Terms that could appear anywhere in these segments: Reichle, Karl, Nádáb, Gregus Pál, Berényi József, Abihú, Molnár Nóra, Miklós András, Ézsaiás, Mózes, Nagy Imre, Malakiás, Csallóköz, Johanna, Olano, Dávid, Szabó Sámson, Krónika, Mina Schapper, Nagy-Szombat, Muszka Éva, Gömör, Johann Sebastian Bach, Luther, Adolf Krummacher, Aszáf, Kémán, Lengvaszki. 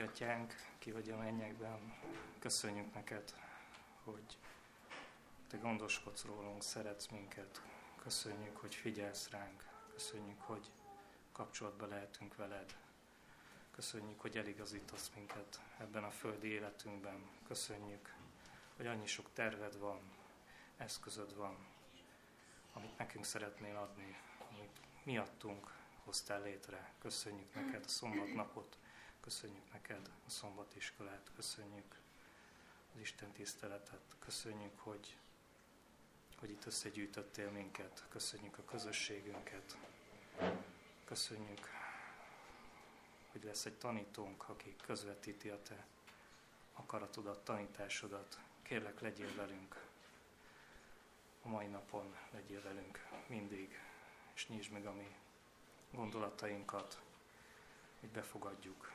mi atyánk, ki vagy a mennyekben, köszönjük neked, hogy te gondoskodsz rólunk, szeretsz minket, köszönjük, hogy figyelsz ránk, köszönjük, hogy kapcsolatban lehetünk veled, köszönjük, hogy eligazítasz minket ebben a földi életünkben, köszönjük, hogy annyi sok terved van, eszközöd van, amit nekünk szeretnél adni, amit miattunk hoztál létre. Köszönjük neked a szombatnapot, köszönjük neked a szombatiskolát, köszönjük az Isten tiszteletet, köszönjük, hogy itt összegyűjtöttél minket, köszönjük a közösségünket, köszönjük, hogy lesz egy tanítónk, aki közvetíti a te akaratodat, tanításodat. Kérlek, legyél velünk a mai napon, legyél velünk mindig, és nyisd meg a mi gondolatainkat, hogy befogadjuk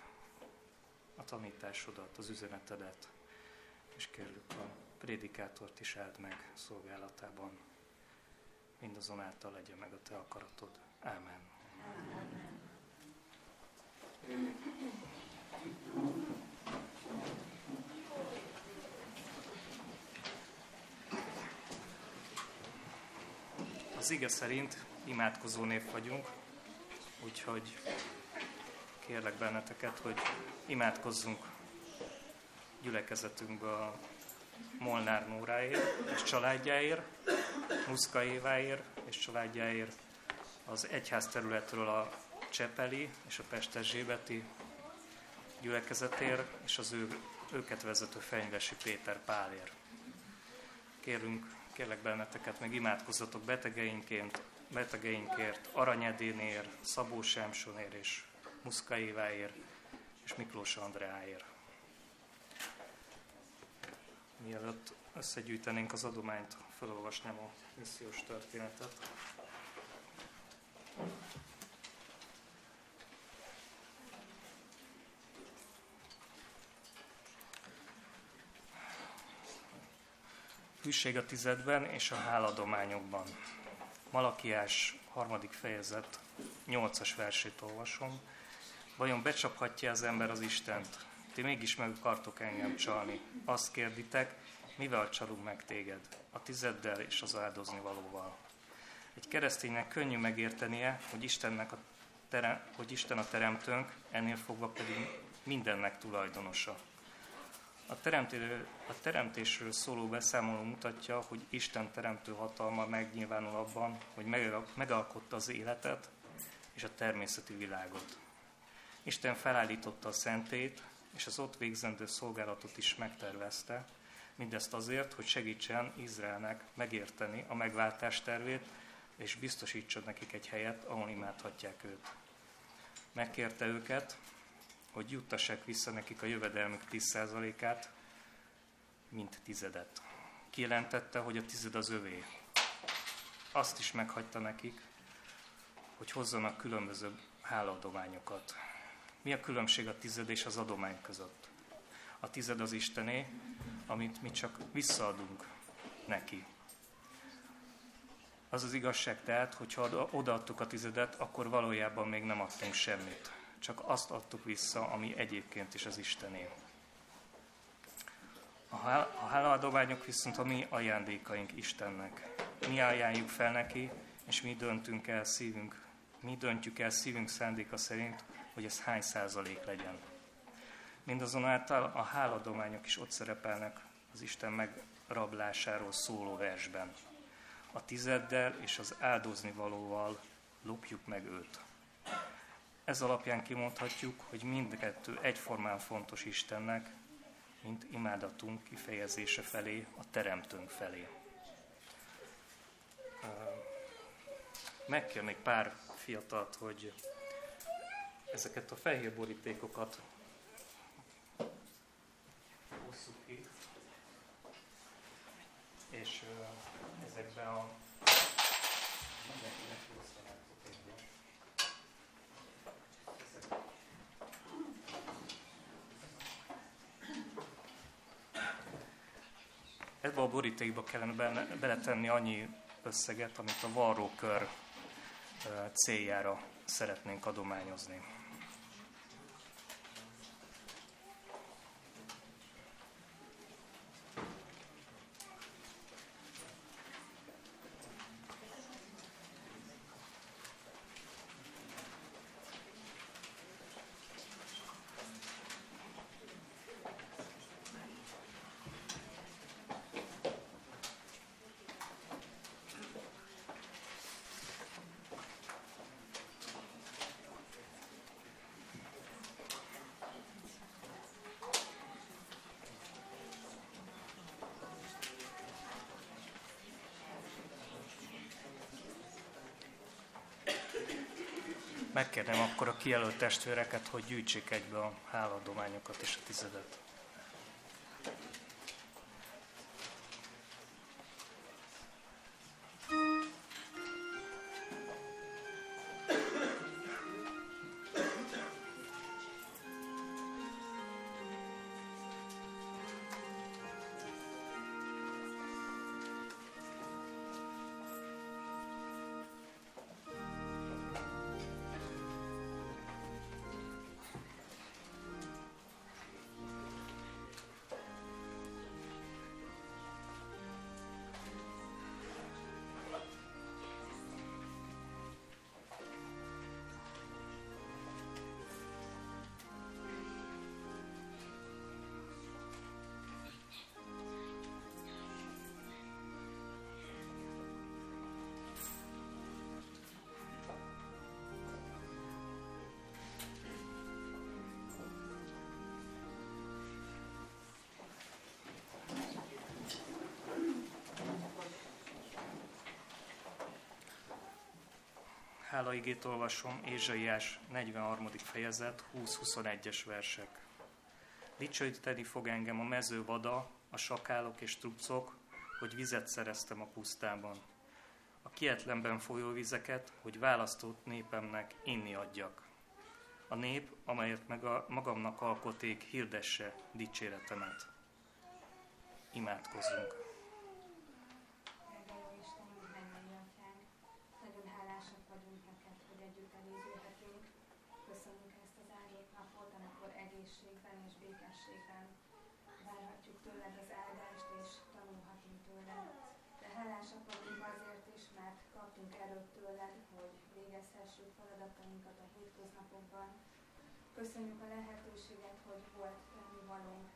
a tanításodat, az üzenetedet, és kérlek a prédikátort is áld meg szolgálatában. Mindazonáltal legyen meg a te akaratod. Ámen. Ámen. Az ige szerint imádkozó nép vagyunk, úgyhogy kérlek benneteket, hogy imádkozzunk gyülekezetünkbe a Molnár Nóráért és családjáért, Muszka Éváért és családjáért, az egyházterületről a Csepeli és a Pesterzsébeti gyülekezetért, és az őket vezető Fenyvesi Péter Pálért. Kérlek benneteket, meg imádkozzatok betegeinkért, Aranyedénért, Szabó Sámsonért és Muszka Éváért és Miklós Andráért. Mielőtt összegyűjtenénk az adományt, felolvasnám a missziós történetet. Hűség a tizedben és a háladományokban. Malakiás 3. fejezet 8. versét olvasom. Vajon becsaphatja az ember az Istent? Ti mégis meg akartok engem csalni. Azt kérditek, mivel csalunk meg téged? A tizeddel és az áldoznivalóval. Egy kereszténynek könnyű megértenie, hogy Isten a teremtőnk, ennél fogva pedig mindennek tulajdonosa. A teremtésről szóló beszámoló mutatja, hogy Isten teremtő hatalma megnyilvánul abban, hogy megalkotta az életet és a természeti világot. Isten felállította a szentélyt, és az ott végzendő szolgálatot is megtervezte, mindezt azért, hogy segítsen Izraelnek megérteni a megváltás tervét, és biztosítsa nekik egy helyet, ahol imádhatják őt. Megkérte őket, hogy juttassák vissza nekik a jövedelmük 10%-át, mint tizedet. Kijelentette, hogy a tized az övé. Azt is meghagyta nekik, hogy hozzanak különböző hálaadományokat. Mi a különbség a tized és az adomány között? A tized az Istené, amit mi csak visszaadunk neki. Az az igazság tehát, hogyha odaadtuk a tizedet, akkor valójában még nem adtunk semmit. Csak azt adtuk vissza, ami egyébként is az Istené. A hálaadományok viszont a mi ajándékaink Istennek. Mi ajánljuk fel neki, és mi döntjük el szívünk szándéka szerint, hogy ez hány százalék legyen. Mindazonáltal a háladományok is ott szerepelnek az Isten megrablásáról szóló versben. A tizeddel és az áldoznivalóval lopjuk meg őt. Ez alapján kimondhatjuk, hogy mindkettő egyformán fontos Istennek, mint imádatunk kifejezése felé, a teremtőnk felé. Megkérnék pár fiatalt, hogy ezeket a fehér borítékokat hozzuk ki, és ezekben a mindenkinek ebbe a borítékba kellene beletenni annyi összeget, amit a varrókör céljára szeretnénk adományozni. Megkérném akkor a kijelölt testvéreket, hogy gyűjtsék egybe a háladományokat és a tizedet. Hálaigét olvasom, Ézsaiás 43. fejezet, 20-21-es versek. Dicsőíteni fog engem a mező vada, a sakálok és trucok, hogy vizet szereztem a pusztában. A kietlenben folyó vizeket, hogy választott népemnek inni adjak. A nép, amelyet meg a magamnak alkoték, hirdesse dicséretemet. Imádkozzunk. Köszönjük a lehetőséget, hogy volt tennivalónk,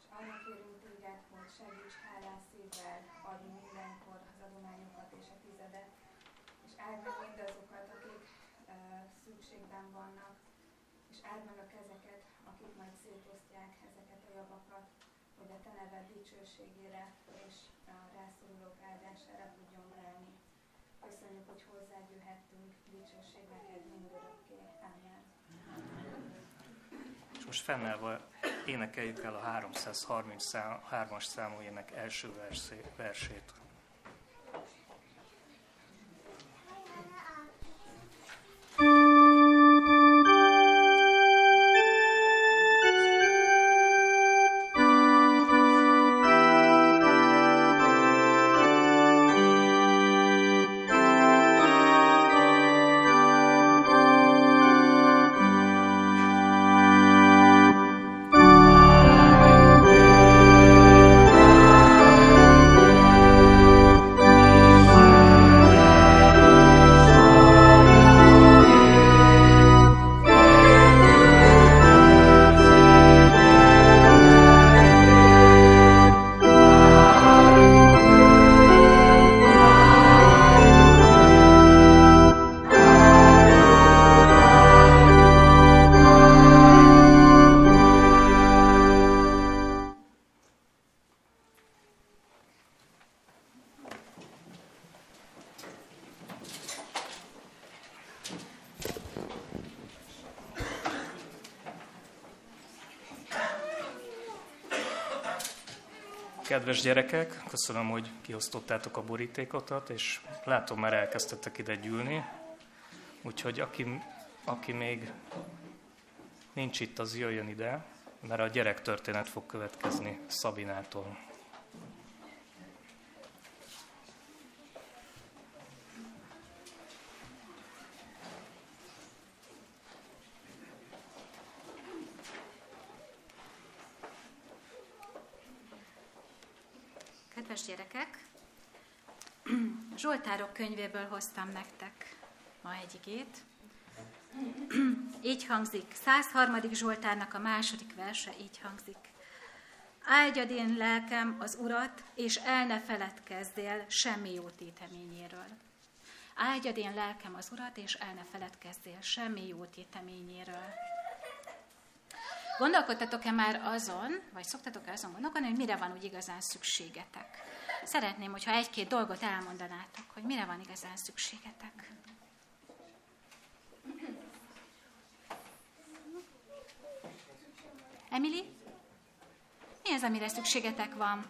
és arra kérünk téged, hogy segíts hálás szívvel adni mindenkor az adományokat és a tizedet, és áld meg mindazokat, akik szükségben vannak, és áld meg a kezeket, akik majd szétosztják ezeket a javakat, hogy a te neved dicsőségére és a rászorulók áldására tudjon válni. Köszönjük, hogy hozzád jöhettünk, dicsőség neked mindörökké. Ámen. És most fennállva énekeljük el a 333-as számú ének első versét. Kedves gyerekek, köszönöm, hogy kiosztottátok a borítékokat, és látom, már elkezdtetek ide gyűlni. Úgyhogy aki még nincs itt, az jöjjön ide, mert a gyerektörténet fog következni Szabinától. Gyerekek, Zsoltárok könyvéből hoztam nektek ma egy igét. Így hangzik, 103. Zsoltárnak a második verse, így hangzik. Áldjad én lelkem az Urat, és el ne feledkezzél semmi jó téteményéről. Áldjad én lelkem az Urat, és el ne feledkezzél semmi jó téteményéről. Gondolkodtatok-e már azon, vagy szoktatok-e azon gondolkodni, hogy mire van úgy igazán szükségetek? Szeretném, hogyha egy-két dolgot elmondanátok, hogy mire van igazán szükségetek. Emily? Mi ez, amire szükségetek van?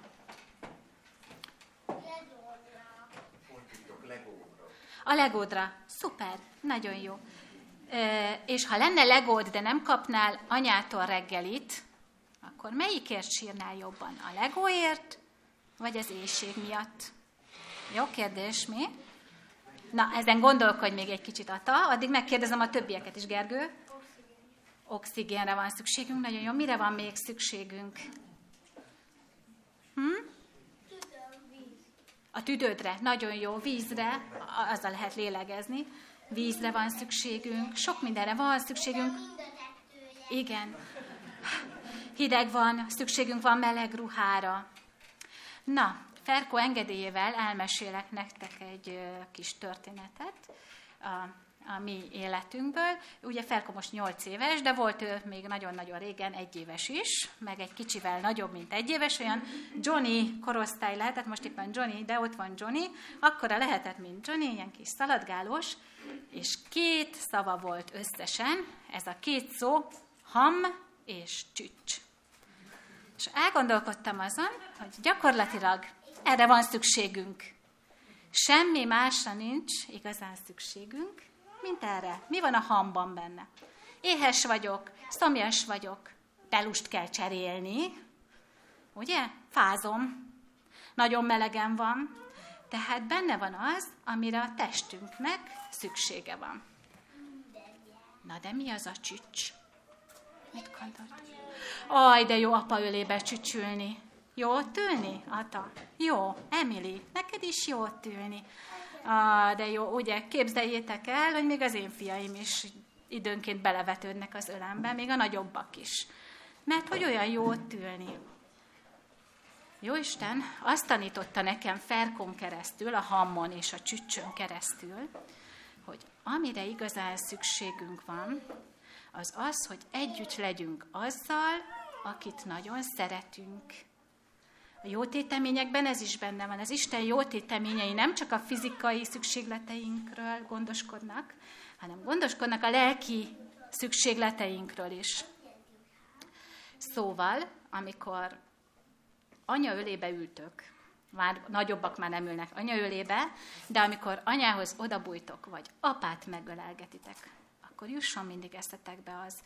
A legódra. Szuper, nagyon jó. És ha lenne legód, de nem kapnál anyától reggelit, akkor melyikért sírnál jobban? A legóért, vagy az éhség miatt? Jó kérdés, mi? Na, ezen gondolkodj még egy kicsit, Ata. Addig megkérdezem a többieket is, Gergő. Oxigénre van szükségünk, nagyon jó. Mire van még szükségünk? A tüdődre, nagyon jó. Vízre, azzal lehet lélegezni. Vízre van szükségünk, sok mindenre van szükségünk. Igen. Hideg van, szükségünk van meleg ruhára. Na, Ferko engedélyével elmesélek nektek egy kis történetet a mi életünkből. Ugye Ferko most 8 éves, de volt ő még nagyon-nagyon régen 1 éves is, meg egy kicsivel nagyobb, mint 1 éves, olyan Johnny korosztály lehetett, most itt van Johnny, de ott van Johnny, akkora lehetett, mint Johnny, ilyen kis szaladgálós, és 2 szava volt összesen, ez a 2 szó, ham és csücs. És elgondolkodtam azon, hogy gyakorlatilag erre van szükségünk. Semmi másra nincs igazán szükségünk, mint erre. Mi van a hamban benne? Éhes vagyok, szomjas vagyok, telust kell cserélni, ugye? Fázom, nagyon melegen van. Tehát benne van az, amire a testünknek szüksége van. Na de mi az a csücs? Mit gondoltad? Aj, de jó apa ölébe csücsülni. Jó ott ülni, Ata? Jó, Emily, neked is jó ott ülni. Ah, de jó, ugye, képzeljétek el, hogy még az én fiaim is időnként belevetődnek az ölembe, még a nagyobbak is. Mert hogy olyan jó ott ülni. Jóisten, azt tanította nekem Ferkon keresztül, a hammon és a csücsön keresztül, hogy amire igazán szükségünk van, az az, hogy együtt legyünk azzal, akit nagyon szeretünk. A jótéteményekben ez is benne van. Az Isten jótéteményei nem csak a fizikai szükségleteinkről gondoskodnak, hanem gondoskodnak a lelki szükségleteinkről is. Szóval, amikor anya ölébe ültök, már nagyobbak már nem ülnek anya ölébe, de amikor anyához odabújtok, vagy apát megölelgetitek, akkor jusson mindig eszetekbe az,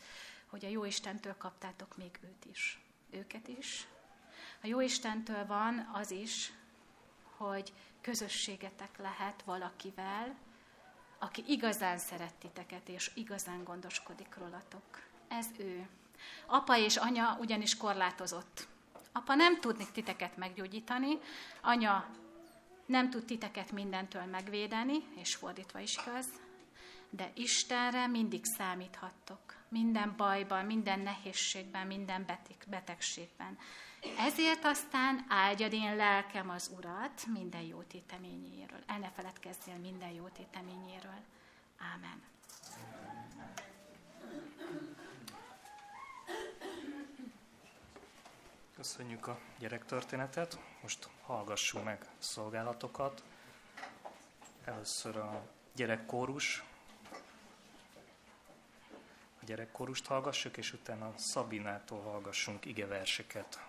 hogy a jó Istentől kaptátok még őt is, őket is. A jó Istentől van az is, hogy közösségetek lehet valakivel, aki igazán szeret titeket, és igazán gondoskodik rólatok. Ez ő. Apa és anya ugyanis korlátozott. Apa nem tud titeket meggyógyítani, anya nem tud titeket mindentől megvédeni, és fordítva is igaz, de Istenre mindig számíthattok. Minden bajban, minden nehézségben, minden betegségben. Ezért aztán áldjad én lelkem az Urat minden jó téteményéről. El ne feledkezzél minden jó téteményéről. Ámen. Köszönjük a gyerektörténetet. Most hallgassuk meg szolgálatokat. Először a gyerekkórus. A gyerekkórust hallgassuk, és utána Szabinától hallgassunk igeverseket.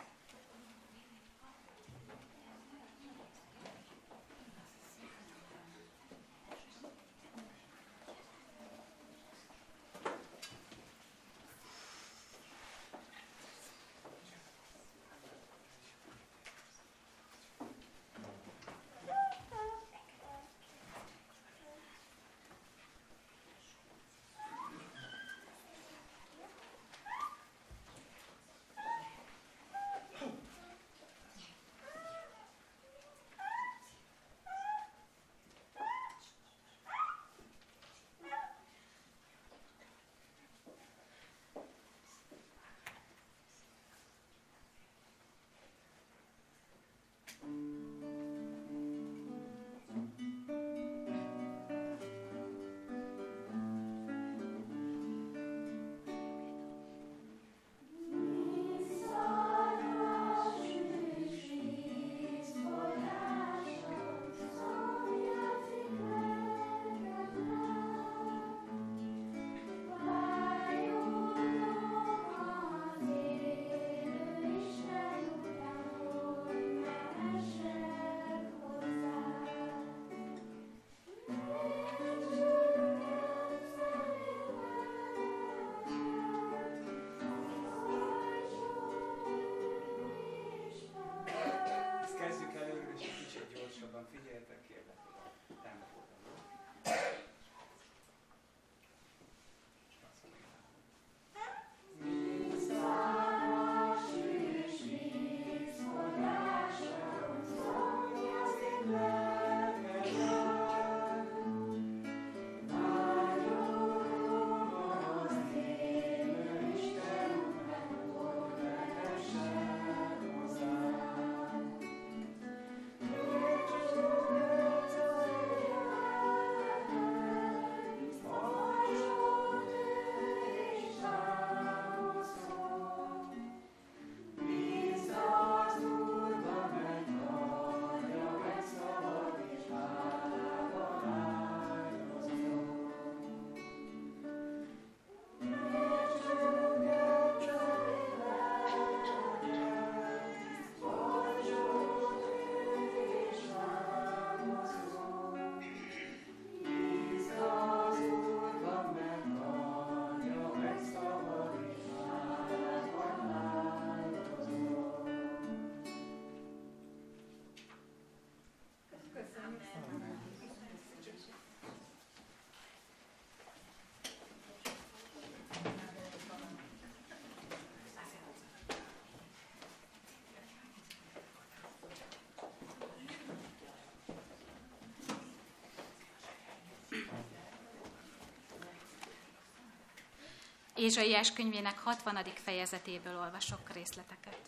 Ézsaiás könyvének 60. fejezetéből olvasok részleteket.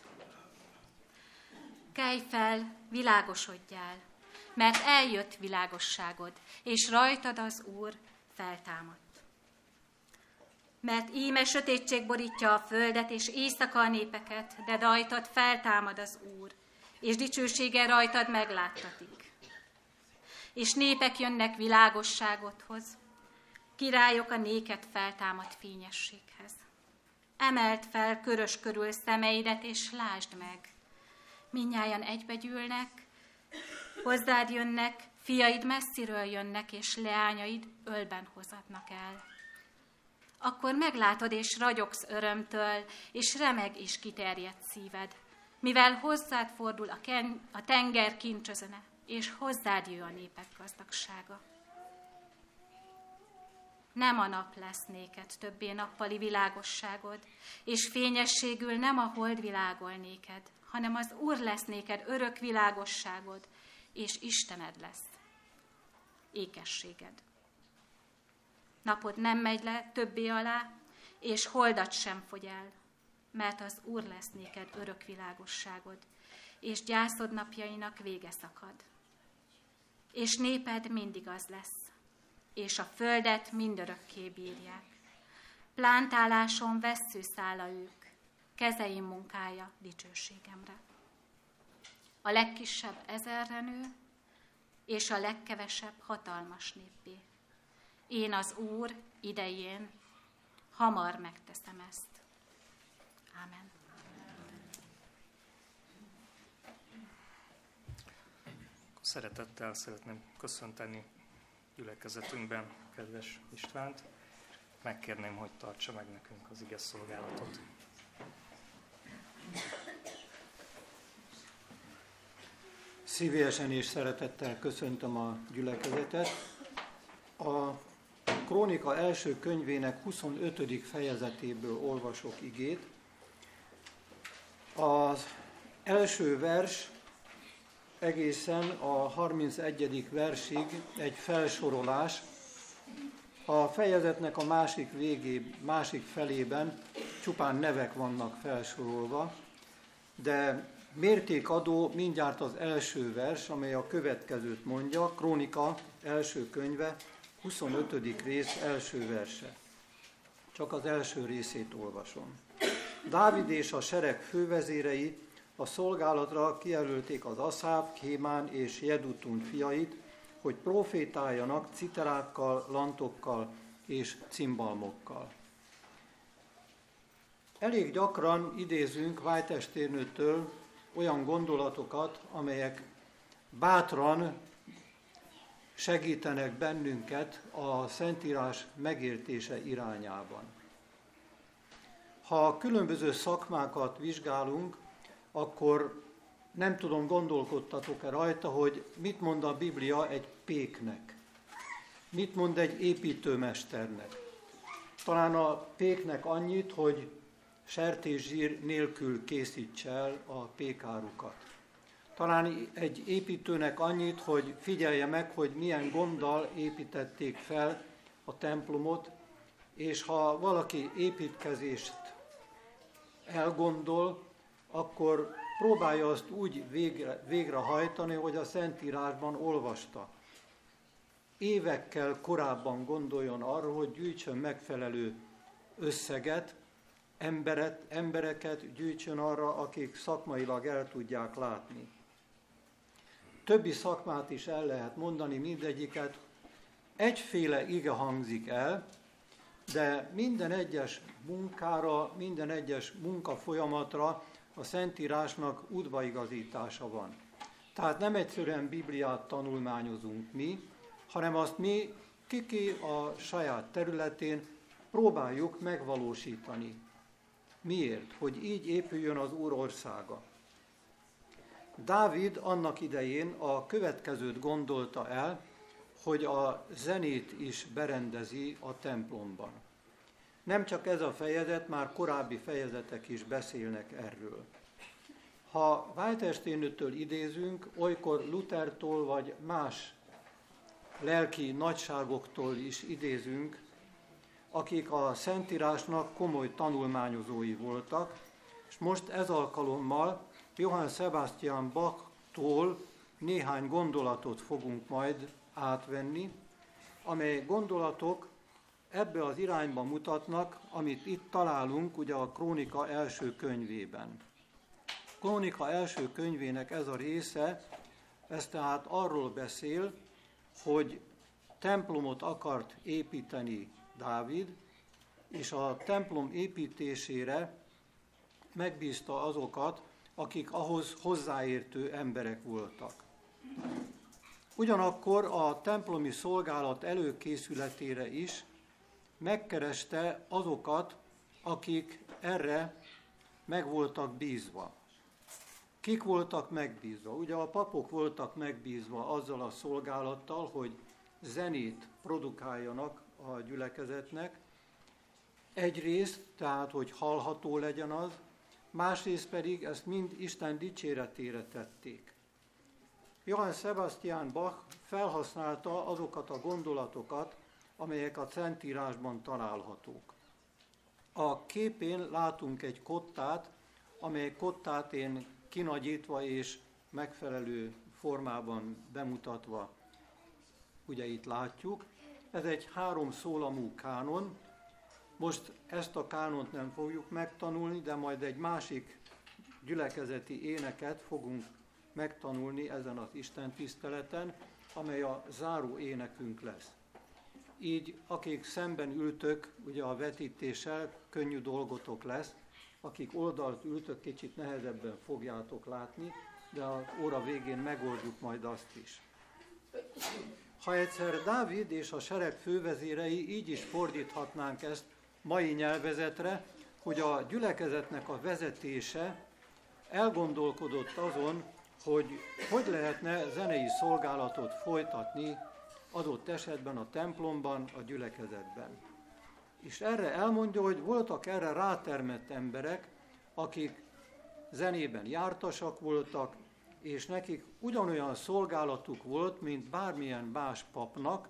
Kelj fel, világosodjál, mert eljött világosságod, és rajtad az Úr feltámadt. Mert íme sötétség borítja a földet, és éjszaka a népeket, de rajtad feltámad az Úr, és dicsősége rajtad megláttatik. És népek jönnek világosságodhoz, királyok a néked feltámadt fényességhez. Emeld fel körös körül szemeidet, és lásd meg. Mindnyájan egybegyűlnek, hozzád jönnek, fiaid messziről jönnek, és leányaid ölben hozatnak el. Akkor meglátod, és ragyogsz örömtől, és remeg és kiterjed szíved, mivel hozzád fordul a tenger kincsözöne, és hozzád jön a népek gazdagsága. Nem a nap lesz néked többé nappali világosságod, és fényességül nem a hold világol néked, hanem az Úr lesz néked örök világosságod, és Istened lesz, ékességed. Napod nem megy le többé alá, és holdat sem fogy el, mert az Úr lesz néked örök világosságod, és gyászod napjainak vége szakad. És néped mindig az lesz, és a földet mindörökké bírják. Plántáláson vesszőszála ők, kezeim munkája dicsőségemre. A legkisebb 1000-re nő, és a legkevesebb hatalmas néppé. Én az Úr idején hamar megteszem ezt. Ámen. Szeretettel szeretném köszönteni gyülekezetünkben kedves Istvánt. Megkérném, hogy tartsa meg nekünk az ige szolgálatot. Szívesen és szeretettel köszöntöm a gyülekezetet. A Krónika első könyvének 25. fejezetéből olvasok igét. Az első vers egészen a 31. versig egy felsorolás. A fejezetnek a másik felében csupán nevek vannak felsorolva, de mértékadó mindjárt az első vers, amely a következőt mondja, Krónika első könyve, 25. rész első verse. Csak az első részét olvasom. Dávid és a sereg fővezérei a szolgálatra kijelölték az Aszáf, Kémán és Jedutun fiait, hogy profétáljanak citerákkal, lantokkal és cimbalmokkal. Elég gyakran idézünk Vájtesténőtől olyan gondolatokat, amelyek bátran segítenek bennünket a Szentírás megértése irányában. Ha különböző szakmákat vizsgálunk, akkor nem tudom, gondolkodtatok-e rajta, hogy mit mond a Biblia egy péknek? Mit mond egy építőmesternek? Talán a péknek annyit, hogy sertészsír nélkül készítse el a pékárukat. Talán egy építőnek annyit, hogy figyelje meg, hogy milyen gonddal építették fel a templomot, és ha valaki építkezést elgondol, akkor próbálja azt úgy végrehajtani, hogy a Szentírásban olvasta. Évekkel korábban gondoljon arra, hogy gyűjtsön megfelelő összeget, embereket gyűjtsön arra, akik szakmailag el tudják látni. Többi szakmát is el lehet mondani, mindegyiket. Egyféle ige hangzik el, de minden egyes munkára, minden egyes munkafolyamatra a Szentírásnak útbaigazítása van. Tehát nem egyszerűen Bibliát tanulmányozunk mi, hanem azt mi kiki a saját területén próbáljuk megvalósítani. Miért? Hogy így épüljön az Úr országa. Dávid annak idején a következőt gondolta el, hogy a zenét is berendezi a templomban. Nem csak ez a fejezet, már korábbi fejezetek is beszélnek erről. Ha Vájtesténőtől idézünk, olykor Luthertól vagy más lelki nagyságoktól is idézünk, akik a Szentírásnak komoly tanulmányozói voltak, és most ez alkalommal Johann Sebastian Bachtól néhány gondolatot fogunk majd átvenni, amely gondolatok ebbe az irányba mutatnak, amit itt találunk ugye a Krónika első könyvében. Krónika első könyvének ez a része, ez tehát arról beszél, hogy templomot akart építeni Dávid, és a templom építésére megbízta azokat, akik ahhoz hozzáértő emberek voltak. Ugyanakkor a templomi szolgálat előkészületére is megkereste azokat, akik erre meg voltak bízva. Kik voltak megbízva? Ugye a papok voltak megbízva azzal a szolgálattal, hogy zenét produkáljanak a gyülekezetnek. Egyrészt, tehát, hogy hallható legyen az, másrészt pedig ezt mind Isten dicséretére tették. Johann Sebastian Bach felhasználta azokat a gondolatokat, amelyek a Szentírásban találhatók. A képén látunk egy kottát, amely kottát én kinagyítva és megfelelő formában bemutatva, ugye itt látjuk. Ez egy 3 szólamú kánon. Most ezt a kánont nem fogjuk megtanulni, de majd egy másik gyülekezeti éneket fogunk megtanulni ezen az istentiszteleten, amely a záró énekünk lesz. Így, akik szemben ültök, ugye a vetítéssel könnyű dolgotok lesz, akik oldalt ültök, kicsit nehezebben fogjátok látni, de az óra végén megoldjuk majd azt is. Ha egyszer Dávid és a sereg fővezérei, így is fordíthatnánk ezt mai nyelvezetre, hogy a gyülekezetnek a vezetése elgondolkodott azon, hogy lehetne zenei szolgálatot folytatni adott esetben a templomban, a gyülekezetben. És erre elmondja, hogy voltak erre rátermett emberek, akik zenében jártasak voltak, és nekik ugyanolyan szolgálatuk volt, mint bármilyen más papnak,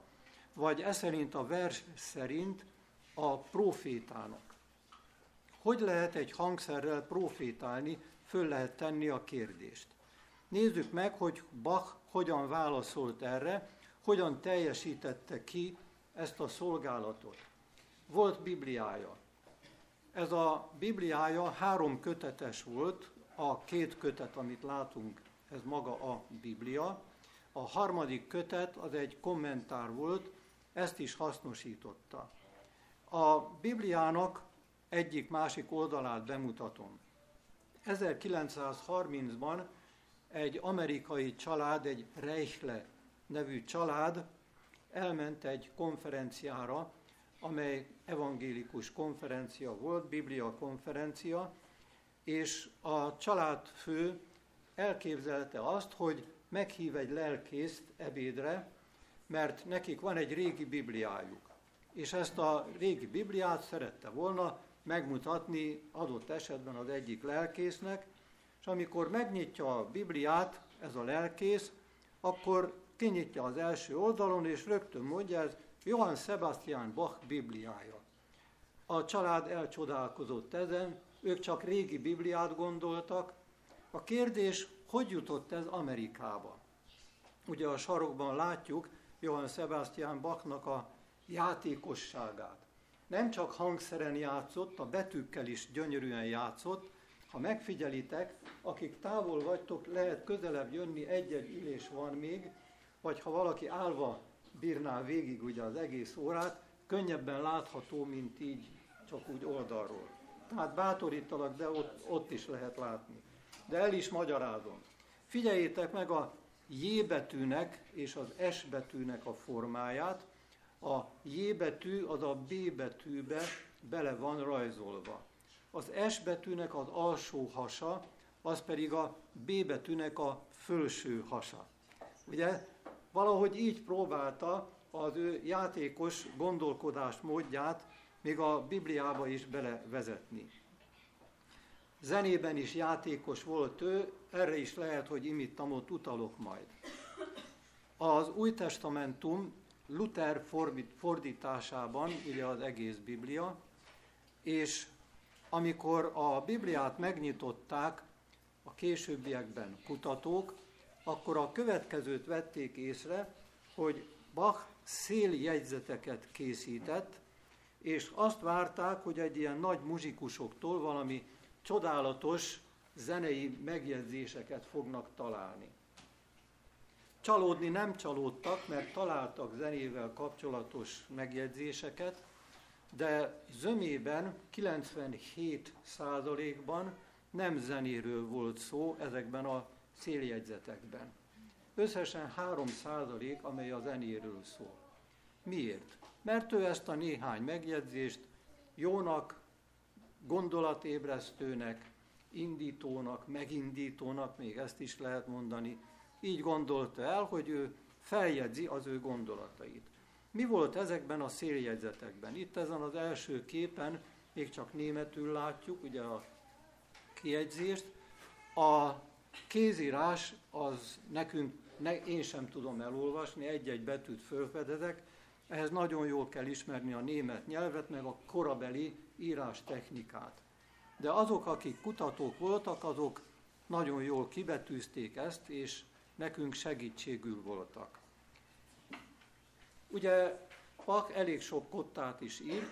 vagy eszerint a vers szerint a profétának. Hogy lehet egy hangszerrel profétálni, föl lehet tenni a kérdést. Nézzük meg, hogy Bach hogyan válaszolt erre, hogyan teljesítette ki ezt a szolgálatot. Volt Bibliája. Ez a Bibliája 3 kötetes volt, a 2 kötet, amit látunk, ez maga a Biblia. A 3. kötet az egy kommentár volt, ezt is hasznosította. A Bibliának egyik-másik oldalát bemutatom. 1930-ban egy amerikai család, egy Reichle nevű család elment egy konferenciára, amely evangélikus konferencia volt, Biblia konferencia, és a családfő elképzelte azt, hogy meghív egy lelkészt ebédre, mert nekik van egy régi Bibliájuk, és ezt a régi Bibliát szerette volna megmutatni adott esetben az egyik lelkésznek, és amikor megnyitja a Bibliát ez a lelkész, akkor kinyitja az első oldalon, és rögtön mondja, ez Johann Sebastian Bach Bibliája. A család elcsodálkozott ezen, ők csak régi Bibliát gondoltak. A kérdés, hogy jutott ez Amerikába? Ugye a sarokban látjuk Johann Sebastian Bachnak a játékosságát. Nem csak hangszeren játszott, a betűkkel is gyönyörűen játszott. Ha megfigyelitek, akik távol vagytok, lehet közelebb jönni, egy-egy ülés van még, vagy ha valaki állva bírná végig ugye az egész órát, könnyebben látható, mint így, csak úgy oldalról. Tehát bátorítalak, de ott is lehet látni. De el is magyarázom. Figyeljétek meg a J betűnek és az S betűnek a formáját. A J betű az a B betűbe bele van rajzolva. Az S betűnek az alsó hasa, az pedig a B betűnek a felső hasa. Ugye? Valahogy így próbálta az ő játékos gondolkodás módját még a Bibliába is belevezetni. Zenében is játékos volt ő, erre is lehet, hogy imittam, ott utalok majd. Az Új Testamentum Luther fordításában, ugye az egész Biblia, és amikor a Bibliát megnyitották a későbbiekben kutatók, akkor a következőt vették észre, hogy Bach széljegyzeteket készített, és azt várták, hogy egy ilyen nagy muzsikusoktól valami csodálatos zenei megjegyzéseket fognak találni. Csalódni nem csalódtak, mert találtak zenével kapcsolatos megjegyzéseket, de zömében 97%-ban nem zenéről volt szó ezekben a széljegyzetekben. Összesen 3%, amely a zenéről szól. Miért? Mert ő ezt a néhány megjegyzést jónak, gondolatébresztőnek, indítónak, megindítónak, még ezt is lehet mondani, így gondolta el, hogy ő feljegyzi az ő gondolatait. Mi volt ezekben a széljegyzetekben? Itt ezen az első képen még csak németül látjuk, ugye a kijegyzést. A kézírás az nekünk, én sem tudom elolvasni, egy-egy betűt fölfedezek, ehhez nagyon jól kell ismerni a német nyelvet, meg a korabeli írástechnikát. De azok, akik kutatók voltak, azok nagyon jól kibetűzték ezt, és nekünk segítségül voltak. Ugye Bach elég sok kottát is írt,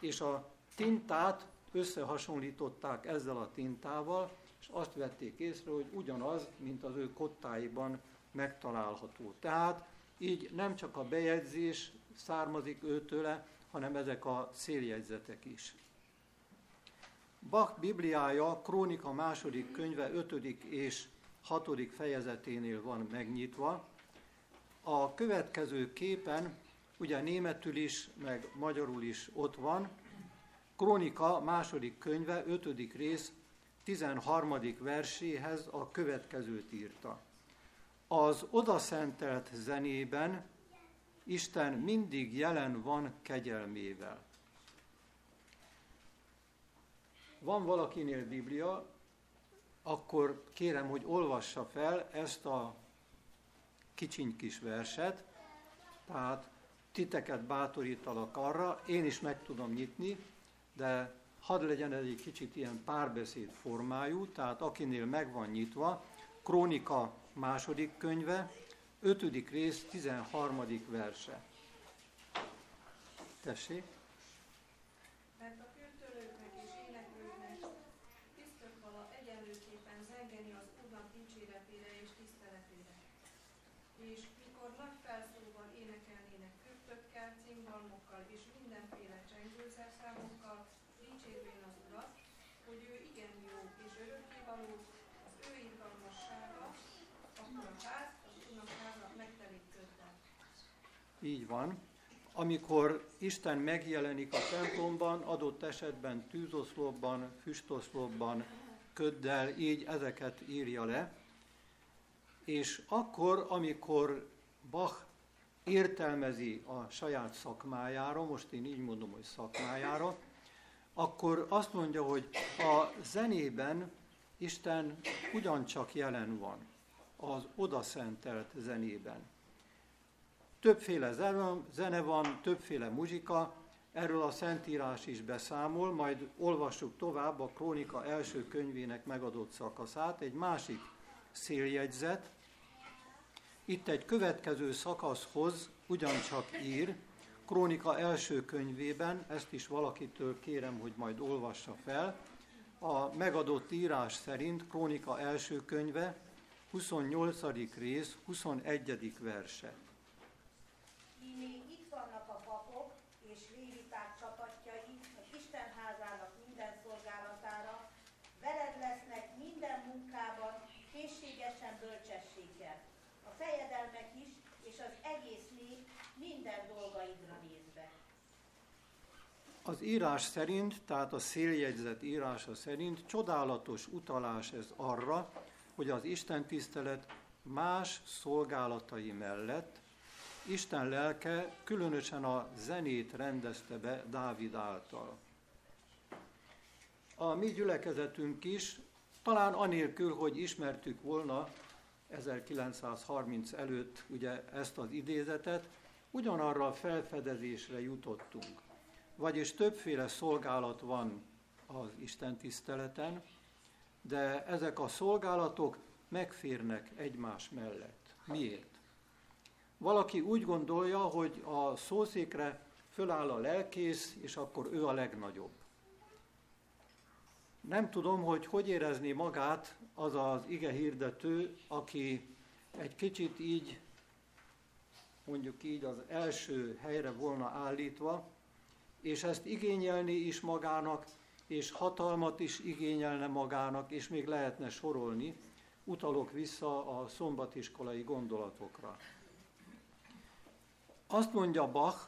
és a tintát összehasonlították ezzel a tintával, és azt vették észre, hogy ugyanaz, mint az ő kottáiban megtalálható. Tehát így nem csak a bejegyzés származik őtőle, hanem ezek a széljegyzetek is. Bach Bibliája, Krónika második könyve 5. és 6. fejezeténél van megnyitva. A következő képen, ugye németül is, meg magyarul is ott van, Krónika második könyve 5. rész 13. verséhez a következőt írta. Az odaszentelt zenében Isten mindig jelen van kegyelmével. Van valakinél Biblia, akkor kérem, hogy olvassa fel ezt a kicsiny kis verset, tehát titeket bátorítalak arra, én is meg tudom nyitni, de hadd legyen ez egy kicsit ilyen párbeszéd formájú, tehát akinél meg van nyitva, Krónika második könyve, 5. rész, 13. verse. Tessék! Mert a kürtölőknek és éneklőknek tisztök vala egyenlőképpen zengeni az Úrnak dicséretére és tiszteletére. És mikor nagy felszóval énekelnének kürtökkel, cimbalmokkal és mindenféle csengőszerszámokkal, dicsérvén az Urat, hogy ő igen jó és örökkévaló, az ő irgalmassága, akkor a ház az Úrnak háza megtelítődve. Így van. Amikor Isten megjelenik a templomban, adott esetben tűzoszlopban, füstoszlopban, köddel, így ezeket írja le. És akkor, amikor Bach értelmezi a saját szakmájára, most én így mondom, hogy szakmájára, akkor azt mondja, hogy a zenében Isten ugyancsak jelen van, az odaszentelt zenében. Többféle zene van, többféle muzsika, erről a Szentírás is beszámol, majd olvassuk tovább a Krónika első könyvének megadott szakaszát, egy másik széljegyzet. Itt egy következő szakaszhoz ugyancsak ír, Krónika első könyvében, ezt is valakitől kérem, hogy majd olvassa fel, a megadott írás szerint Krónika első könyve, 28. rész, 21. verse. Még itt vannak a papok és léviták csapatjai az Isten házának minden szolgálatára, veled lesznek minden munkában, készségesen bölcsességgel. A fejedelmek is, és az egész nép minden dolgaidra nézve. Az írás szerint, tehát a széljegyzet írása szerint csodálatos utalás ez arra, hogy az Isten tisztelet más szolgálatai mellett Isten lelke különösen a zenét rendezte be Dávid által. A mi gyülekezetünk is, talán anélkül, hogy ismertük volna 1930 előtt ugye ezt az idézetet, ugyanarra a felfedezésre jutottunk. Vagyis többféle szolgálat van az Isten tiszteleten, de ezek a szolgálatok megférnek egymás mellett. Miért? Valaki úgy gondolja, hogy a szószékre föláll a lelkész, és akkor ő a legnagyobb. Nem tudom, hogy érezni magát az az igehirdető, aki egy kicsit így, mondjuk így az első helyre volna állítva, és ezt igényelni is magának, és hatalmat is igényelne magának, és még lehetne sorolni. Utalok vissza a szombatiskolai gondolatokra. Azt mondja Bach,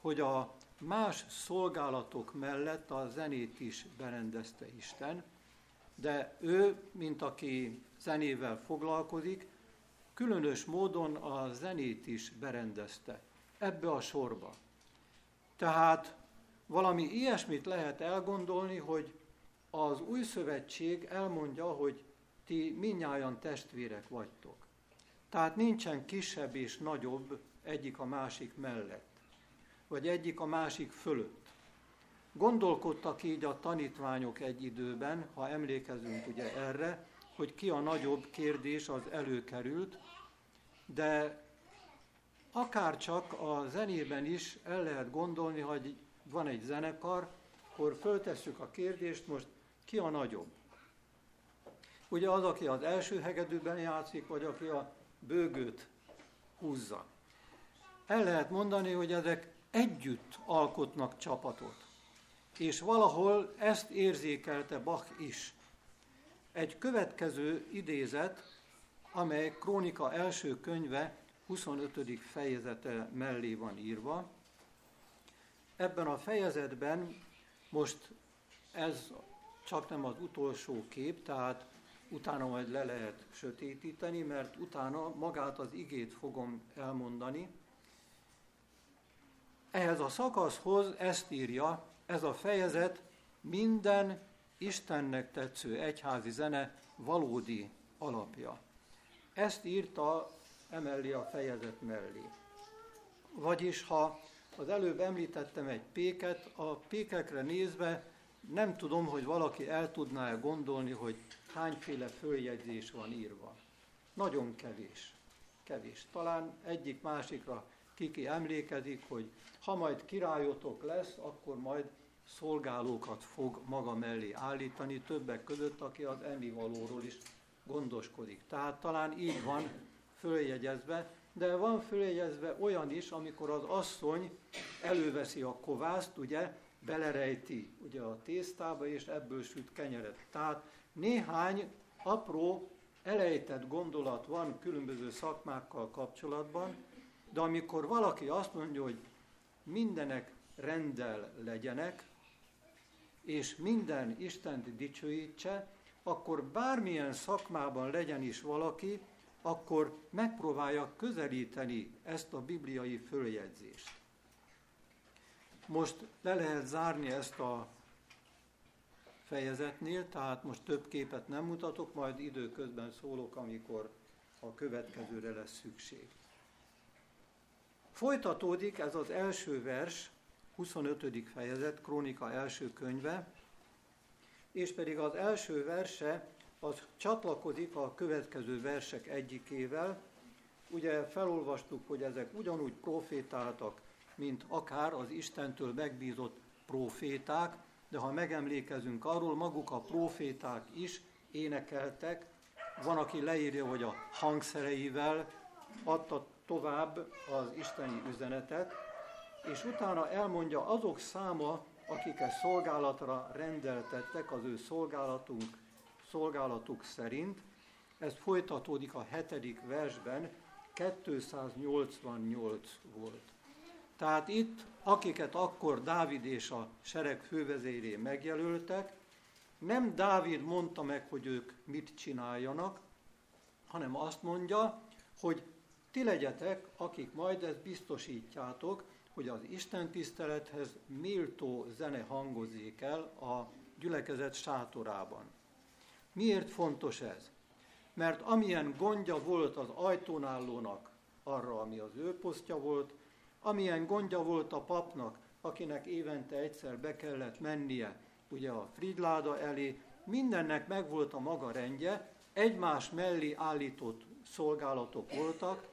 hogy a más szolgálatok mellett a zenét is berendezte Isten, de ő, mint aki zenével foglalkozik, különös módon a zenét is berendezte ebbe a sorba. Tehát valami ilyesmit lehet elgondolni, hogy az új szövetség elmondja, hogy ti mindnyájan testvérek vagytok. Tehát nincsen kisebb és nagyobb egyik a másik mellett, vagy egyik a másik fölött. Gondolkodtak így a tanítványok egy időben, ha emlékezünk ugye erre, hogy ki a nagyobb kérdés, az előkerült, de akárcsak a zenében is el lehet gondolni, hogy van egy zenekar, akkor föltesszük a kérdést, most ki a nagyobb? Ugye az, aki az első hegedűben játszik, vagy aki a bőgőt húzza. El lehet mondani, hogy ezek együtt alkotnak csapatot. És valahol ezt érzékelte Bach is. Egy következő idézet, amely Krónika első könyve 25. fejezete mellé van írva. Ebben a fejezetben most ez csak nem az utolsó kép, tehát utána majd le lehet sötétíteni, mert utána magát az igét fogom elmondani. Ehhez a szakaszhoz ezt írja, ez a fejezet minden Istennek tetsző egyházi zene valódi alapja. Ezt írta emellé a fejezet mellé. Vagyis ha az előbb említettem egy péket, a pékekre nézve nem tudom, hogy valaki el tudná-e gondolni, hogy hányféle följegyzés van írva. Nagyon kevés. Kevés. Talán egyik másikra ki emlékezik, hogy ha majd királyotok lesz, akkor majd szolgálókat fog maga mellé állítani, többek között, aki az ennivalóról is gondoskodik. Tehát talán így van följegyezve, de van följegyezve olyan is, amikor az asszony előveszi a kovászt, ugye, belerejti ugye, a tésztába, és ebből süt kenyeret. Tehát néhány apró, elejtett gondolat van különböző szakmákkal kapcsolatban, de amikor valaki azt mondja, hogy mindenek rendel legyenek, és minden Istent dicsőítse, akkor bármilyen szakmában legyen is valaki, akkor megpróbálja közelíteni ezt a bibliai följegyzést. Most le lehet zárni ezt a fejezetnél, tehát most több képet nem mutatok, majd időközben szólok, amikor a következőre lesz szükség. Folytatódik ez az első vers, 25. fejezet, Krónika első könyve, és pedig az első verse az csatlakozik a következő versek egyikével. Ugye felolvastuk, hogy ezek ugyanúgy profétáltak, mint akár az Istentől megbízott proféták, de ha megemlékezünk arról, maguk a proféták is énekeltek, van, aki leírja, hogy a hangszereivel adta tovább az isteni üzenetet, és utána elmondja azok száma, akiket szolgálatra rendeltettek az ő szolgálatuk szerint. Ez folytatódik a 7. versben, 288 volt. Tehát itt, akiket akkor Dávid és a sereg fővezéré megjelöltek, nem Dávid mondta meg, hogy ők mit csináljanak, hanem azt mondja, hogy ti legyetek, akik majd ezt biztosítjátok, hogy az Isten tisztelethez méltó zene hangozzék el a gyülekezet sátorában. Miért fontos ez? Mert amilyen gondja volt az ajtónállónak arra, ami az ő posztja volt, Amilyen gondja volt a papnak, akinek évente egyszer be kellett mennie, ugye a Fridláda elé, mindennek megvolt a maga rendje, egymás mellé állított szolgálatok voltak.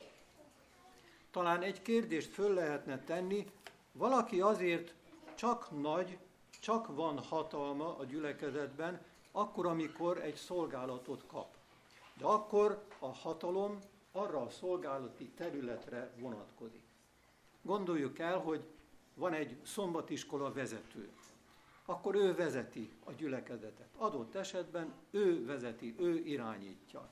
Talán egy kérdést föl lehetne tenni, valaki azért csak nagy, csak van hatalma a gyülekezetben, akkor, amikor egy szolgálatot kap. De akkor a hatalom arra a szolgálati területre vonatkozik. Gondoljuk el, hogy van egy szombatiskola vezető. Akkor ő vezeti a gyülekezetet. Adott esetben ő vezeti, ő irányítja.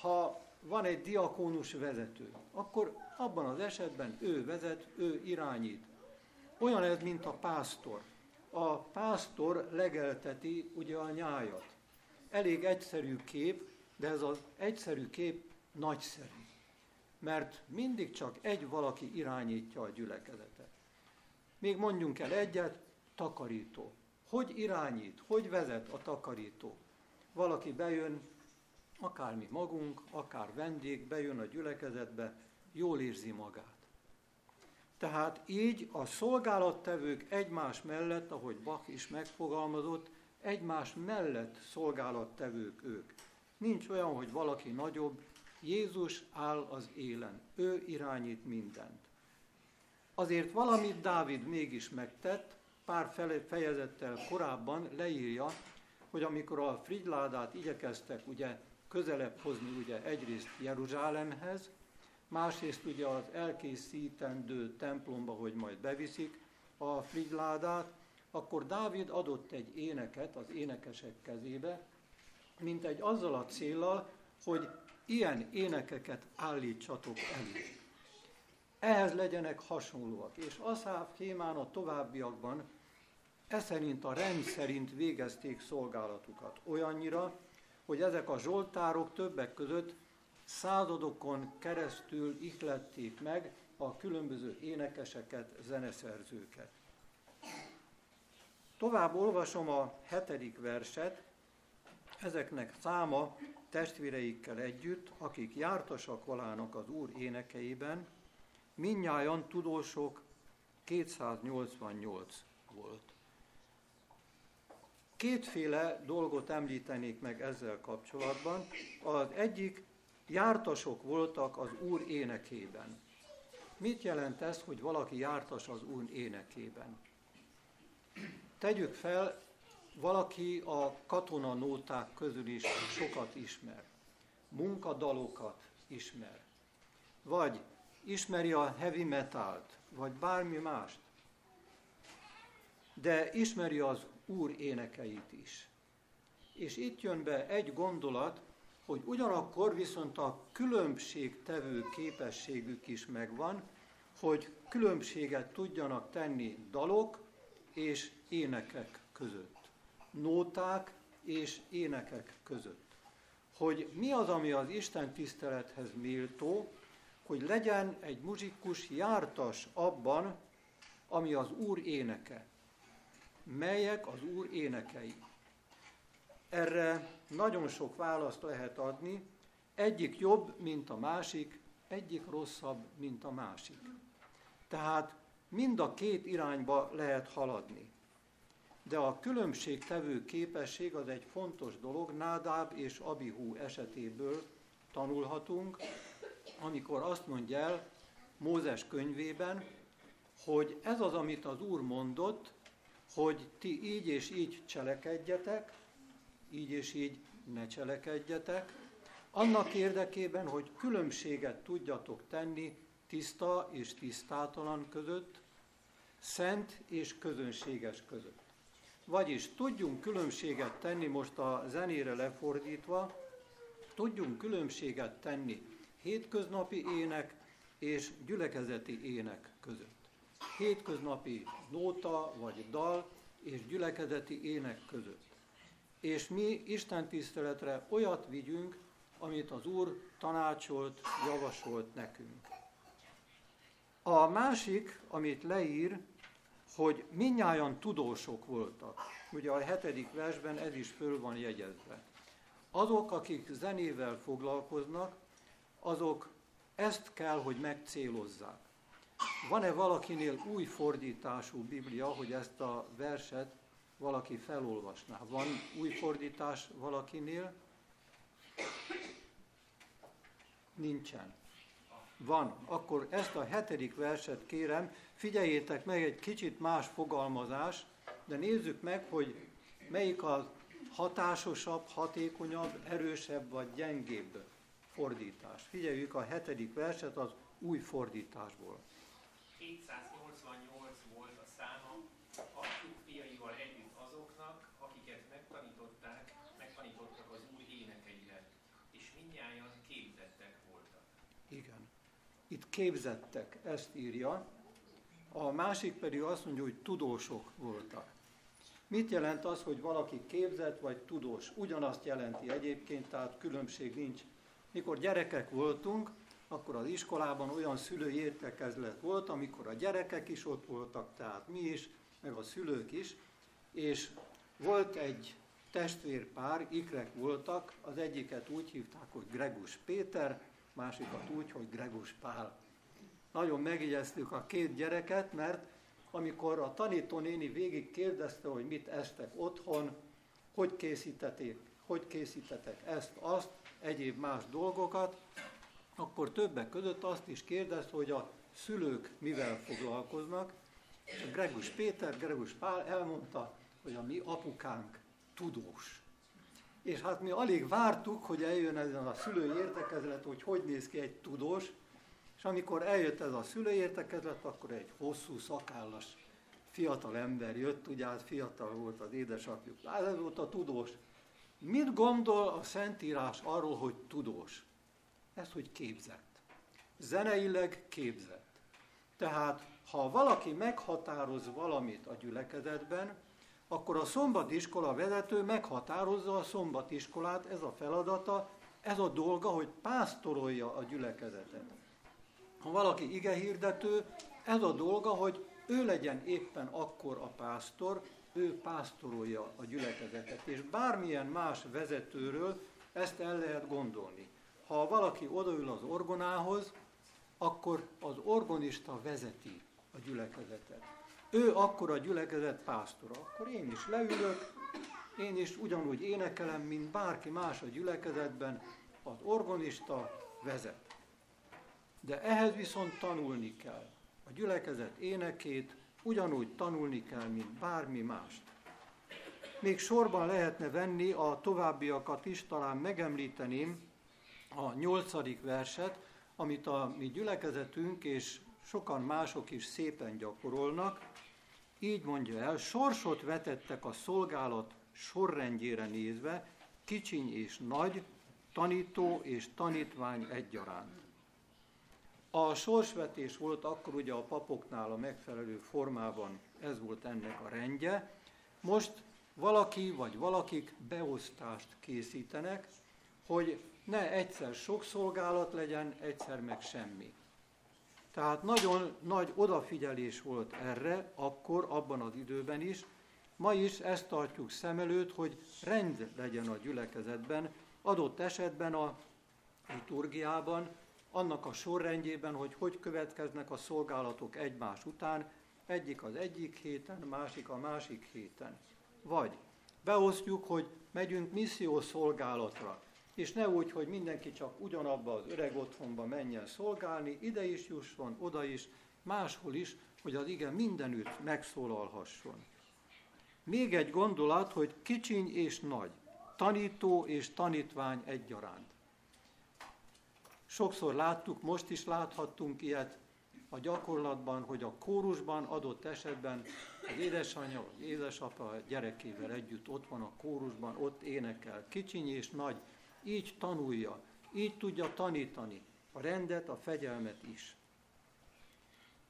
Ha van egy diakónus vezető, akkor abban az esetben ő vezet, ő irányít. Olyan ez, mint a pásztor. A pásztor legelteti ugye a nyájat. Elég egyszerű kép, de ez az egyszerű kép nagyszerű. Mert mindig csak egy valaki irányítja a gyülekezetet. Még mondjunk el egyet, takarító. Hogy irányít, hogy vezet a takarító? Valaki bejön, akár mi magunk, akár vendég, bejön a gyülekezetbe, jól érzi magát. Tehát így a szolgálattevők egymás mellett, ahogy Bach is megfogalmazott, egymás mellett szolgálattevők ők. Nincs olyan, hogy valaki nagyobb, Jézus áll az élen, ő irányít mindent. Azért valamit Dávid mégis megtett, pár fejezettel korábban leírja, hogy amikor a Frigyládát igyekeztek ugye közelebb hozni ugye egyrészt Jeruzsálemhez, másrészt ugye az elkészítendő templomba, hogy majd beviszik a Frigyládát, akkor Dávid adott egy éneket az énekesek kezébe, mint egy azzal a céllal, hogy ilyen énekeket állítsatok elő. Ehhez legyenek hasonlóak. És Aszáf, Kémán a továbbiakban eszerint a rend szerint végezték szolgálatukat. Olyannyira, hogy ezek a zsoltárok többek között századokon keresztül ihlették meg a különböző énekeseket, zeneszerzőket. Tovább olvasom a 7. verset. Ezeknek száma testvéreikkel együtt, akik jártasak valának az Úr énekeiben, mindnyájan tudósok 288 volt. Kétféle dolgot említenék meg ezzel kapcsolatban. Az egyik, jártasok voltak az Úr énekében. Mit jelent ez, hogy valaki jártas az Úr énekében? Tegyük fel, valaki a katonanóták közül is sokat ismer. Munkadalokat ismer. Vagy ismeri a heavy metalt, vagy bármi mást. De ismeri az Úr énekeit is. És itt jön be egy gondolat, hogy ugyanakkor viszont a különbségtevő képességük is megvan, hogy különbséget tudjanak tenni dalok és énekek között. Nóták és énekek között. Hogy mi az, ami az Isten tisztelethez méltó, hogy legyen egy muzsikus jártas abban, ami az Úr éneke. Melyek az Úr énekei? Erre nagyon sok választ lehet adni, egyik jobb, mint a másik, egyik rosszabb, mint a másik. Tehát mind a két irányba lehet haladni. De a különbségtevő képesség az egy fontos dolog, Nádáb és Abihú esetéből tanulhatunk, amikor azt mondja el Mózes könyvében, hogy ez az, amit az Úr mondott, hogy ti így és így cselekedjetek, így és így ne cselekedjetek, annak érdekében, hogy különbséget tudjatok tenni tiszta és tisztátalan között, szent és közönséges között. Vagyis tudjunk különbséget tenni, most a zenére lefordítva, tudjunk különbséget tenni hétköznapi ének és gyülekezeti ének között. Hétköznapi nóta vagy dal és gyülekezeti ének között. És mi Isten tiszteletre olyat vigyünk, amit az Úr tanácsolt, javasolt nekünk. A másik, amit leír, hogy mindnyájan tudósok voltak. Ugye a 7. versben ez is föl van jegyezve. Azok, akik zenével foglalkoznak, azok ezt kell, hogy megcélozzák. Van-e valakinél új fordítású Biblia, hogy ezt a verset valaki felolvasná? Van új fordítás valakinél? Nincsen. Van. Akkor ezt a 7. verset kérem, figyeljétek meg, egy kicsit más fogalmazás, de nézzük meg, hogy melyik a hatásosabb, hatékonyabb, erősebb vagy gyengébb fordítás. Figyeljük a 7. verset az új fordításból. 788 volt a száma, adtuk fiaival együtt azoknak, akiket megtanítottak az új énekeire, és mindnyájan képzettek voltak. Igen. Itt képzettek, ezt írja. A másik pedig azt mondja, hogy tudósok voltak. Mit jelent az, hogy valaki képzett vagy tudós? Ugyanazt jelenti egyébként, tehát különbség nincs. Mikor gyerekek voltunk, akkor az iskolában olyan szülői értekezlet volt, amikor a gyerekek is ott voltak, tehát mi is, meg a szülők is, és volt egy testvérpár, ikrek voltak, az egyiket úgy hívták, hogy Gregus Péter, másikat úgy, hogy Gregus Pál. Nagyon megjegyeztük a két gyereket, mert amikor a tanítónéni végig kérdezte, hogy mit esztek otthon, hogy készítetek ezt, azt, egyéb más dolgokat, akkor többek között azt is kérdezte, hogy a szülők mivel foglalkoznak. Gregus Péter, Gregus Pál elmondta, hogy a mi apukánk tudós. És hát mi alig vártuk, hogy eljön ezen a szülői értekezlet, hogy néz ki egy tudós, és amikor eljött ez a szülői értekezlet, akkor egy hosszú, szakállas fiatal ember jött, ugye hát fiatal volt az édesapjuk. Hát ez volt a tudós. Mit gondol a Szentírás arról, hogy tudós? Ez, hogy képzett. Zeneileg képzett. Tehát, ha valaki meghatároz valamit a gyülekezetben, akkor a szombatiskola vezető meghatározza a szombatiskolát, ez a feladata, ez a dolga, hogy pásztorolja a gyülekezetet. Ha valaki igehirdető, ez a dolga, hogy ő legyen éppen akkor a pásztor, ő pásztorolja a gyülekezetet. És bármilyen más vezetőről ezt el lehet gondolni. Ha valaki odaül az orgonához, akkor az orgonista vezeti a gyülekezetet. Ő akkor a gyülekezet pásztora. Akkor én is leülök, én is ugyanúgy énekelem, mint bárki más a gyülekezetben, az orgonista vezet. De ehhez viszont tanulni kell. A gyülekezet énekét ugyanúgy tanulni kell, mint bármi mást. Még sorban lehetne venni a továbbiakat is, talán megemlíteném a 8. verset, amit a mi gyülekezetünk és sokan mások is szépen gyakorolnak. Így mondja el, sorsot vetettek a szolgálat sorrendjére nézve, kicsiny és nagy, tanító és tanítvány egyaránt. A sorsvetés volt akkor ugye a papoknál a megfelelő formában, ez volt ennek a rendje. Most valaki vagy valakik beosztást készítenek, hogy ne egyszer sok szolgálat legyen, egyszer meg semmi. Tehát nagyon nagy odafigyelés volt erre, akkor, abban az időben is. Ma is ezt tartjuk szem előtt, hogy rend legyen a gyülekezetben, adott esetben a liturgiában, annak a sorrendjében, hogy következnek a szolgálatok egymás után, egyik az egyik héten, másik a másik héten. Vagy beosztjuk, hogy megyünk missziós szolgálatra, és ne úgy, hogy mindenki csak ugyanabba az öreg otthonba menjen szolgálni, ide is jusson, oda is, máshol is, hogy az ige mindenütt megszólalhasson. Még egy gondolat, hogy kicsiny és nagy, tanító és tanítvány egyaránt. Sokszor láttuk, most is láthattunk ilyet a gyakorlatban, hogy a kórusban adott esetben az édesanyja vagy édesapa gyerekével együtt ott van a kórusban, ott énekel, kicsiny és nagy. Így tanulja, így tudja tanítani a rendet, a fegyelmet is.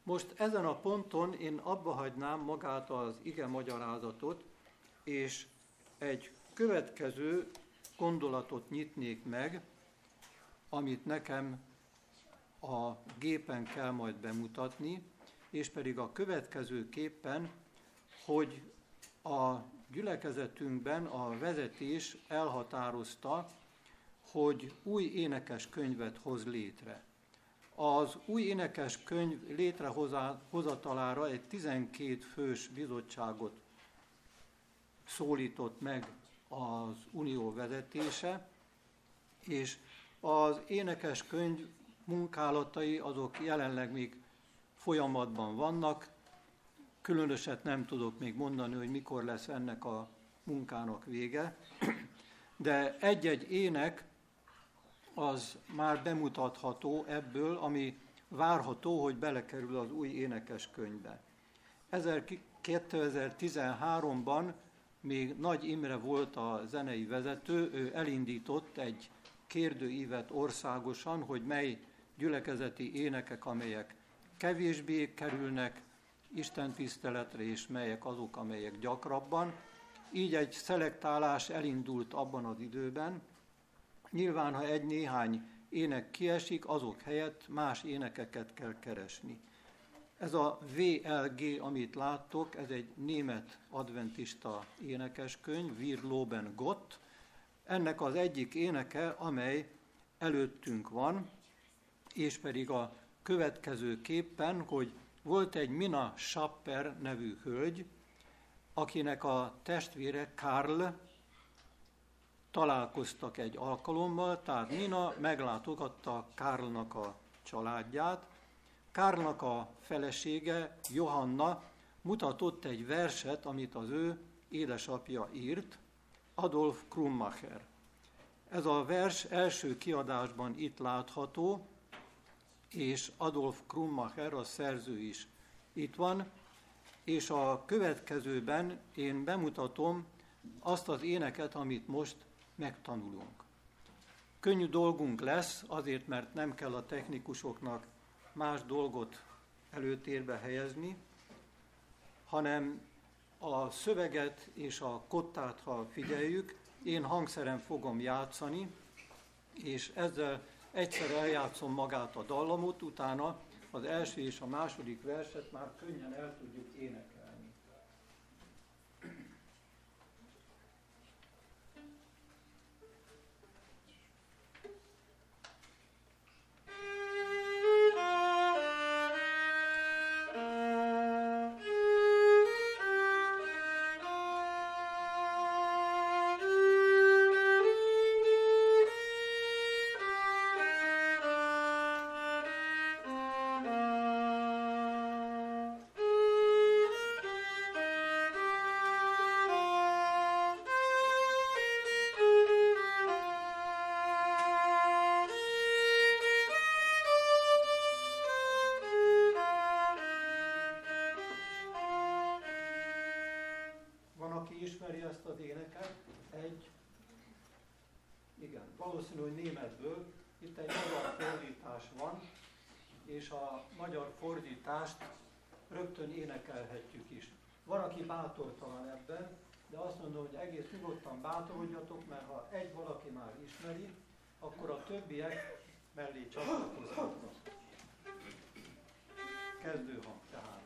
Most ezen a ponton én abba hagynám magát az ige magyarázatot, és egy következő gondolatot nyitnék meg, amit nekem a gépen kell majd bemutatni, és pedig a következőképpen, hogy a gyülekezetünkben a vezetés elhatározta, hogy új énekeskönyvet hoz létre. az új énekes könyv létrehozatalára egy 12 fős bizottságot szólított meg az unió vezetése, és az énekes könyv munkálatai azok jelenleg még folyamatban vannak. Különöset nem tudok még mondani, hogy mikor lesz ennek a munkának vége, de egy-egy ének az már bemutatható ebből, ami várható, hogy belekerül az új énekes könyvbe. 2013-ban még Nagy Imre volt a zenei vezető, ő elindított egy kérdőívet országosan, hogy mely gyülekezeti énekek, amelyek kevésbé kerülnek istentiszteletre, és melyek azok, amelyek gyakrabban. Így egy szelektálás elindult abban az időben. Nyilván, ha egy-néhány ének kiesik, azok helyett más énekeket kell keresni. Ez a VLG, amit láttok, ez egy német adventista énekeskönyv, Wir Loben Gott. Ennek az egyik éneke, amely előttünk van, és pedig a következőképpen, hogy volt egy Mina Schapper nevű hölgy, akinek a testvére Karl találkoztak egy alkalommal, tehát Mina meglátogatta Karlnak a családját. Karlnak a felesége, Johanna mutatott egy verset, amit az ő édesapja írt, Adolf Krummacher. Ez a vers első kiadásban itt látható, és Adolf Krummacher, a szerző is itt van, és a következőben én bemutatom azt az éneket, amit most megtanulunk. Könnyű dolgunk lesz, azért, mert nem kell a technikusoknak más dolgot előtérbe helyezni, hanem a szöveget és a kottát, ha figyeljük, én hangszeren fogom játszani, és ezzel egyszer eljátszom magát a dallamot, utána az első és a második verset már könnyen el tudjuk énekelni. Valószínű, hogy németből itt egy magyar fordítás van, és a magyar fordítást rögtön énekelhetjük is. Van, aki bátortalan ebben, de azt mondom, hogy egész nyugodtan bátorodjatok, mert ha egy valaki már ismeri, akkor a többiek mellé csatlakozhatnak. Kezdőhang tehát.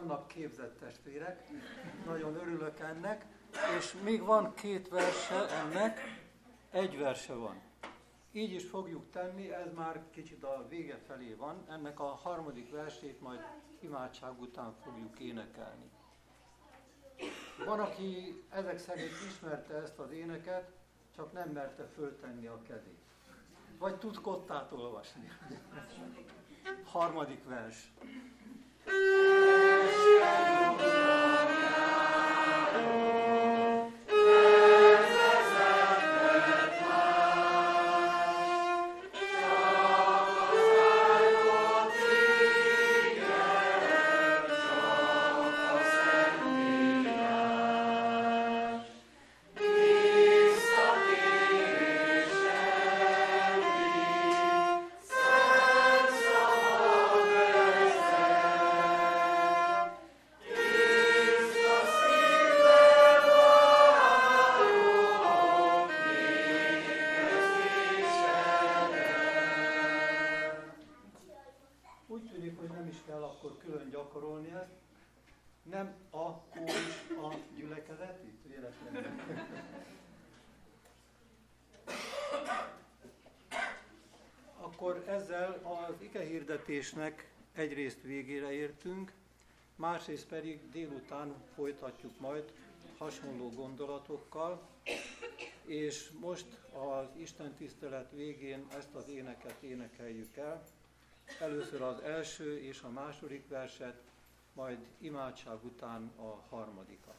vannak képzett testvérek, nagyon örülök ennek, és még van két verse ennek, egy verse van. Így is fogjuk tenni, ez már kicsit a vége felé van, ennek a harmadik versét majd imádság után fogjuk énekelni. Van, aki ezek szerint ismerte ezt az éneket, csak nem merte föltenni a kezét. Vagy tud kottát olvasni. Harmadik vers. Akkor ezzel az igehirdetésnek egyrészt végére értünk, másrészt pedig délután folytatjuk majd hasonló gondolatokkal, és most az Isten tisztelet végén ezt az éneket énekeljük el. Először az első és a második verset, majd imádság után a harmadikat.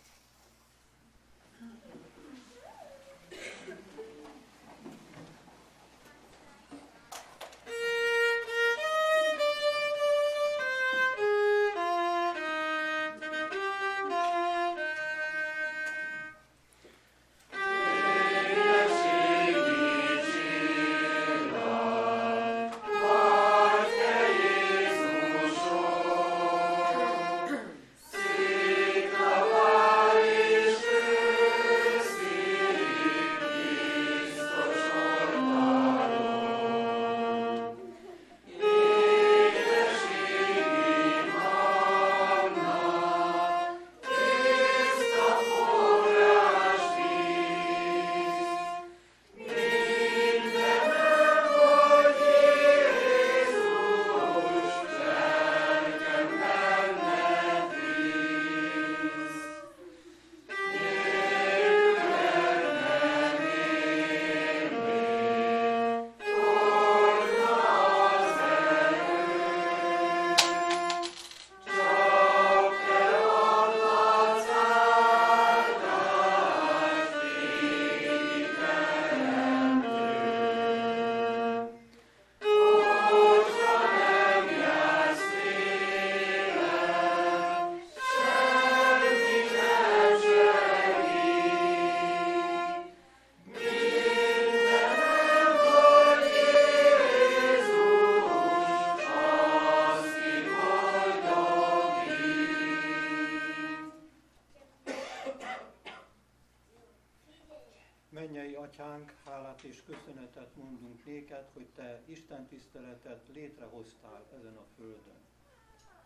Atyánk, hálát és köszönetet mondunk néked, hogy te Isten tiszteletet létrehoztál ezen a földön.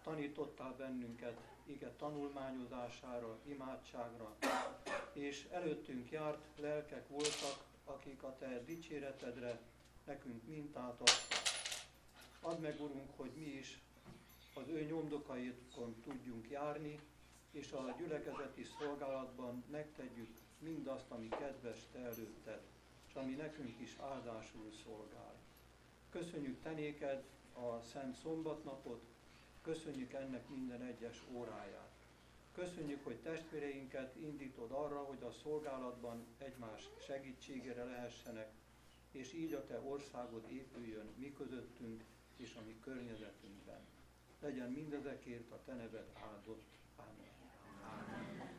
Tanítottál bennünket ige tanulmányozására, imádságra, és előttünk járt lelkek voltak, akik a te dicséretedre nekünk mintát adtak. Add meg, Urunk, hogy mi is az ő nyomdokaikon tudjunk járni, és a gyülekezeti szolgálatban megtegyük mindazt, ami kedves te előtted, és ami nekünk is áldásul szolgál. Köszönjük te néked a szent szombatnapot, köszönjük ennek minden egyes óráját. Köszönjük, hogy testvéreinket indítod arra, hogy a szolgálatban egymás segítségére lehessenek, és így a te országod épüljön mi közöttünk és a mi környezetünkben. Legyen mindezekért a te neved áldott. Amen. Amen.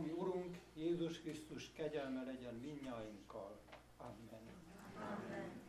ami Urunk Jézus Krisztus kegyelme legyen mindnyájunkkal. Amen. Amen.